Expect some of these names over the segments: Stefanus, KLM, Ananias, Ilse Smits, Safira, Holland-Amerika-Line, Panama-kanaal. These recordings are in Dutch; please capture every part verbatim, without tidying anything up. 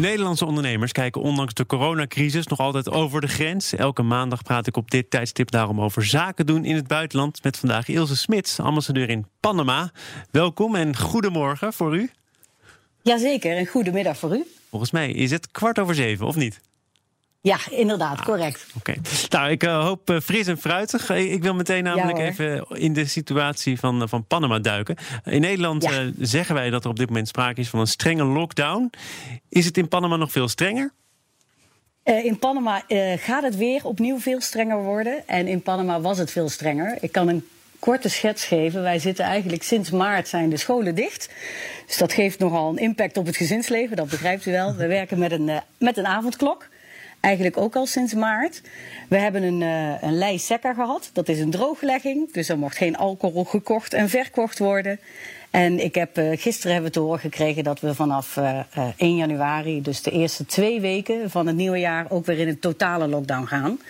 Nederlandse ondernemers kijken ondanks de coronacrisis nog altijd over de grens. Elke maandag praat ik op dit tijdstip daarom over zaken doen in het buitenland. Met vandaag Ilse Smits, ambassadeur in Panama. Welkom en goedemorgen voor u. Jazeker, en goedemiddag voor u. Volgens mij is het kwart over zeven, of niet? Ja, inderdaad, ah, correct. Oké. Okay. Nou, ik uh, hoop uh, fris en fruitig. Ik wil meteen namelijk ja, even in de situatie van, uh, van Panama duiken. In Nederland ja. uh, zeggen wij dat er op dit moment sprake is van een strenge lockdown. Is het in Panama nog veel strenger? Uh, in Panama uh, gaat het weer opnieuw veel strenger worden. En in Panama was het veel strenger. Ik kan een korte schets geven. Wij zitten eigenlijk sinds maart zijn de scholen dicht. Dus dat geeft nogal een impact op het gezinsleven, dat begrijpt u wel. We werken met een, uh, met een avondklok. Eigenlijk ook al sinds maart. We hebben een, uh, een lei secca gehad. Dat is een drooglegging. Dus er mocht geen alcohol gekocht en verkocht worden. En ik heb, uh, gisteren hebben we te horen gekregen dat we vanaf uh, uh, één januari... dus de eerste twee weken van het nieuwe jaar ook weer in een totale lockdown gaan.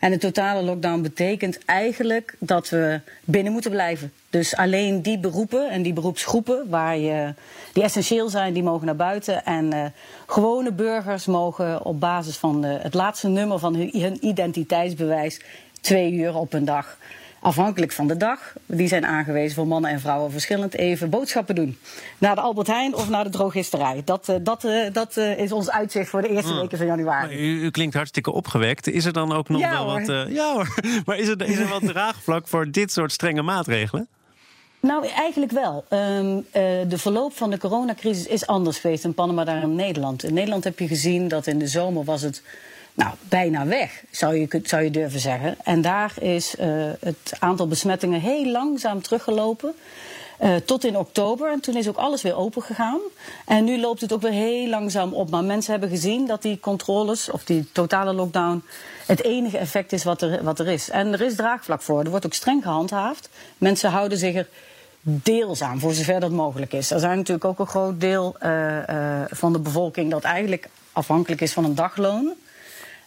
En een totale lockdown betekent eigenlijk dat we binnen moeten blijven. Dus alleen die beroepen en die beroepsgroepen waar je, die essentieel zijn, die mogen naar buiten. En uh, gewone burgers mogen op basis van de, het laatste nummer van hun, hun identiteitsbewijs twee uur op een dag, afhankelijk van de dag, die zijn aangewezen voor mannen en vrouwen verschillend, even boodschappen doen. Naar de Albert Heijn of naar de drogisterij. Dat, dat, dat is ons uitzicht voor de eerste weken van januari. U, u klinkt hartstikke opgewekt. Is er dan ook nog ja, wel hoor. wat... Uh, ja hoor, maar is er, is er wat draagvlak voor dit soort strenge maatregelen? Nou, eigenlijk wel. Um, uh, de verloop van de coronacrisis is anders geweest in Panama dan in Nederland. In Nederland heb je gezien dat in de zomer was het... Nou, bijna weg, zou je, zou je durven zeggen. En daar is uh, het aantal besmettingen heel langzaam teruggelopen. Uh, tot in oktober. En toen is ook alles weer open gegaan. En nu loopt het ook weer heel langzaam op. Maar mensen hebben gezien dat die controles, of die totale lockdown, het enige effect is wat er, wat er is. En er is draagvlak voor. Er wordt ook streng gehandhaafd. Mensen houden zich er deels aan, voor zover dat mogelijk is. Er zijn natuurlijk ook een groot deel uh, uh, van de bevolking dat eigenlijk afhankelijk is van een dagloon.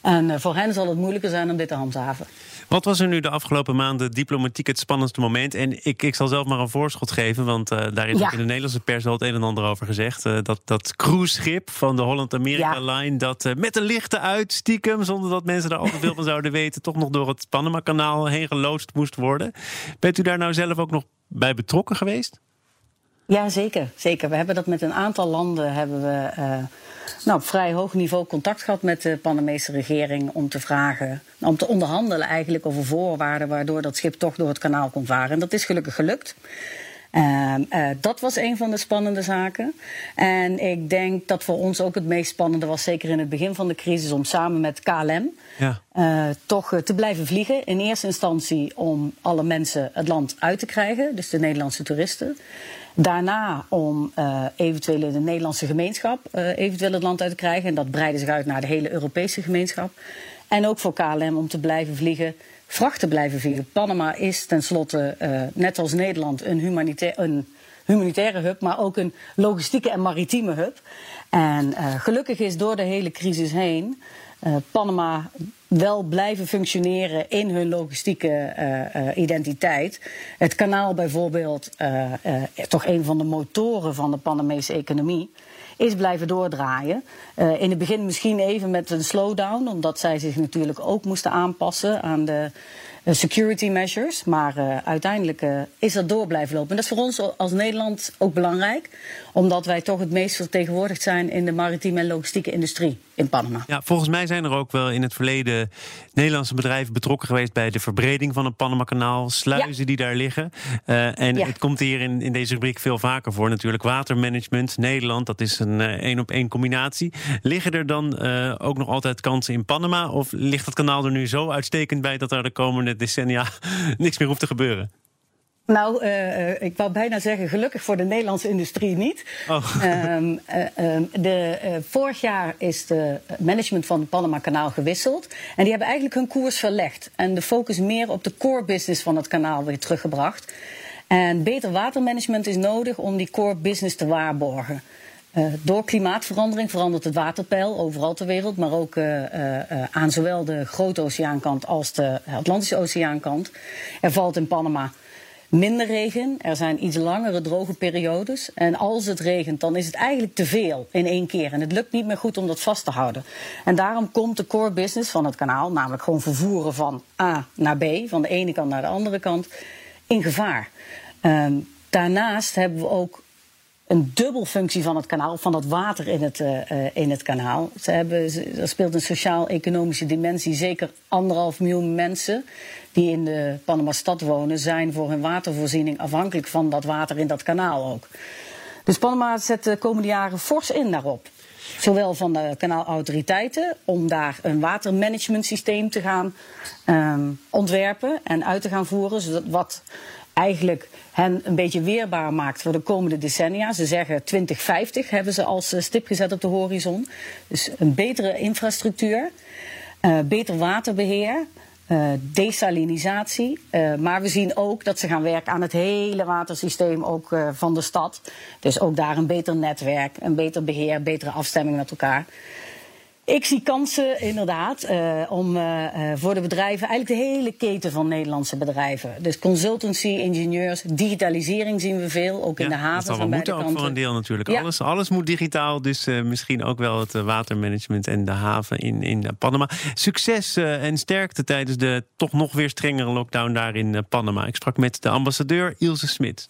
En voor hen zal het moeilijker zijn om dit te handhaven. Wat was er nu de afgelopen maanden diplomatiek het spannendste moment? En ik, ik zal zelf maar een voorschot geven, want uh, daar is ja. ook in de Nederlandse pers al het een en ander over gezegd. Uh, dat, dat cruiseschip van de Holland-Amerika-Line, ja. dat uh, met de lichten uit, stiekem, zonder dat mensen daar al te veel van zouden weten, toch nog door het Panama-kanaal heen geloodst moest worden. Bent u daar nou zelf ook nog bij betrokken geweest? Ja, zeker. zeker. We hebben dat met een aantal landen hebben we uh, nou, op vrij hoog niveau contact gehad met de Panamese regering om te vragen, om te onderhandelen eigenlijk over voorwaarden waardoor dat schip toch door het kanaal kon varen. En dat is gelukkig gelukt. Uh, uh, dat was een van de spannende zaken. En ik denk dat voor ons ook het meest spannende was, zeker in het begin van de crisis, om samen met K L M ja. uh, toch uh, te blijven vliegen. In eerste instantie om alle mensen het land uit te krijgen, dus de Nederlandse toeristen. Daarna om uh, eventueel in de Nederlandse gemeenschap uh, eventueel het land uit te krijgen. En dat breidde zich uit naar de hele Europese gemeenschap. En ook voor K L M om te blijven vliegen, vracht te blijven vliegen. Panama is tenslotte, uh, net als Nederland, een, humanita- een humanitaire hub, maar ook een logistieke en maritieme hub. En uh, gelukkig is door de hele crisis heen uh, Panama wel blijven functioneren in hun logistieke uh, uh, identiteit. Het kanaal bijvoorbeeld, uh, uh, toch een van de motoren van de Panamese economie, is blijven doordraaien. Uh, in het begin misschien even met een slowdown, omdat zij zich natuurlijk ook moesten aanpassen aan de uh, security measures. Maar uh, uiteindelijk uh, is dat door blijven lopen. En dat is voor ons als Nederland ook belangrijk, omdat wij toch het meest vertegenwoordigd zijn in de maritieme en logistieke industrie in Panama. Ja, volgens mij zijn er ook wel in het verleden Nederlandse bedrijven betrokken geweest bij de verbreding van het Panama-kanaal, sluizen ja. die daar liggen. Uh, en ja. het komt hier in, in deze rubriek veel vaker voor natuurlijk. Watermanagement, Nederland, dat is een één-op-één uh, combinatie. Liggen er dan uh, ook nog altijd kansen in Panama? Of ligt het kanaal er nu zo uitstekend bij dat er de komende decennia niks meer hoeft te gebeuren? Nou, uh, ik wou bijna zeggen, gelukkig voor de Nederlandse industrie niet. Oh. Um, uh, um, de, uh, vorig jaar is de management van het Panama-kanaal gewisseld. En die hebben eigenlijk hun koers verlegd. En de focus meer op de core business van het kanaal weer teruggebracht. En beter watermanagement is nodig om die core business te waarborgen. Uh, door klimaatverandering verandert het waterpeil overal ter wereld, maar ook uh, uh, aan zowel de Grote Oceaankant als de Atlantische Oceaankant. Er valt in Panama minder regen. Er zijn iets langere droge periodes. En als het regent, dan is het eigenlijk te veel in één keer. En het lukt niet meer goed om dat vast te houden. En daarom komt de core business van het kanaal, namelijk gewoon vervoeren van A naar B, van de ene kant naar de andere kant, in gevaar. Um, daarnaast hebben we ook een dubbelfunctie van het kanaal, van dat water in het, uh, in het kanaal. Ze hebben, er speelt een sociaal-economische dimensie. Zeker anderhalf miljoen mensen die in de Panama-stad wonen, zijn voor hun watervoorziening afhankelijk van dat water in dat kanaal ook. Dus Panama zet de komende jaren fors in daarop. Zowel van de kanaalautoriteiten om daar een watermanagementsysteem te gaan um, ontwerpen en uit te gaan voeren, zodat wat eigenlijk hen een beetje weerbaar maakt voor de komende decennia. Ze zeggen twintig vijftig hebben ze als stip gezet op de horizon. Dus een betere infrastructuur, uh, beter waterbeheer, uh, desalinisatie. Uh, maar we zien ook dat ze gaan werken aan het hele watersysteem ook uh, van de stad. Dus ook daar een beter netwerk, een beter beheer, betere afstemming met elkaar. Ik zie kansen inderdaad eh, om eh, voor de bedrijven, eigenlijk de hele keten van Nederlandse bedrijven. Dus consultancy, ingenieurs, digitalisering zien we veel, ook ja, in de havens aan beide kanten. Dat moet ook voor een deel natuurlijk. Ja. Alles, alles moet digitaal, dus eh, misschien ook wel het watermanagement en de haven in, in Panama. Succes eh, en sterkte tijdens de toch nog weer strengere lockdown daar in Panama. Ik sprak met de ambassadeur Ilse Smits.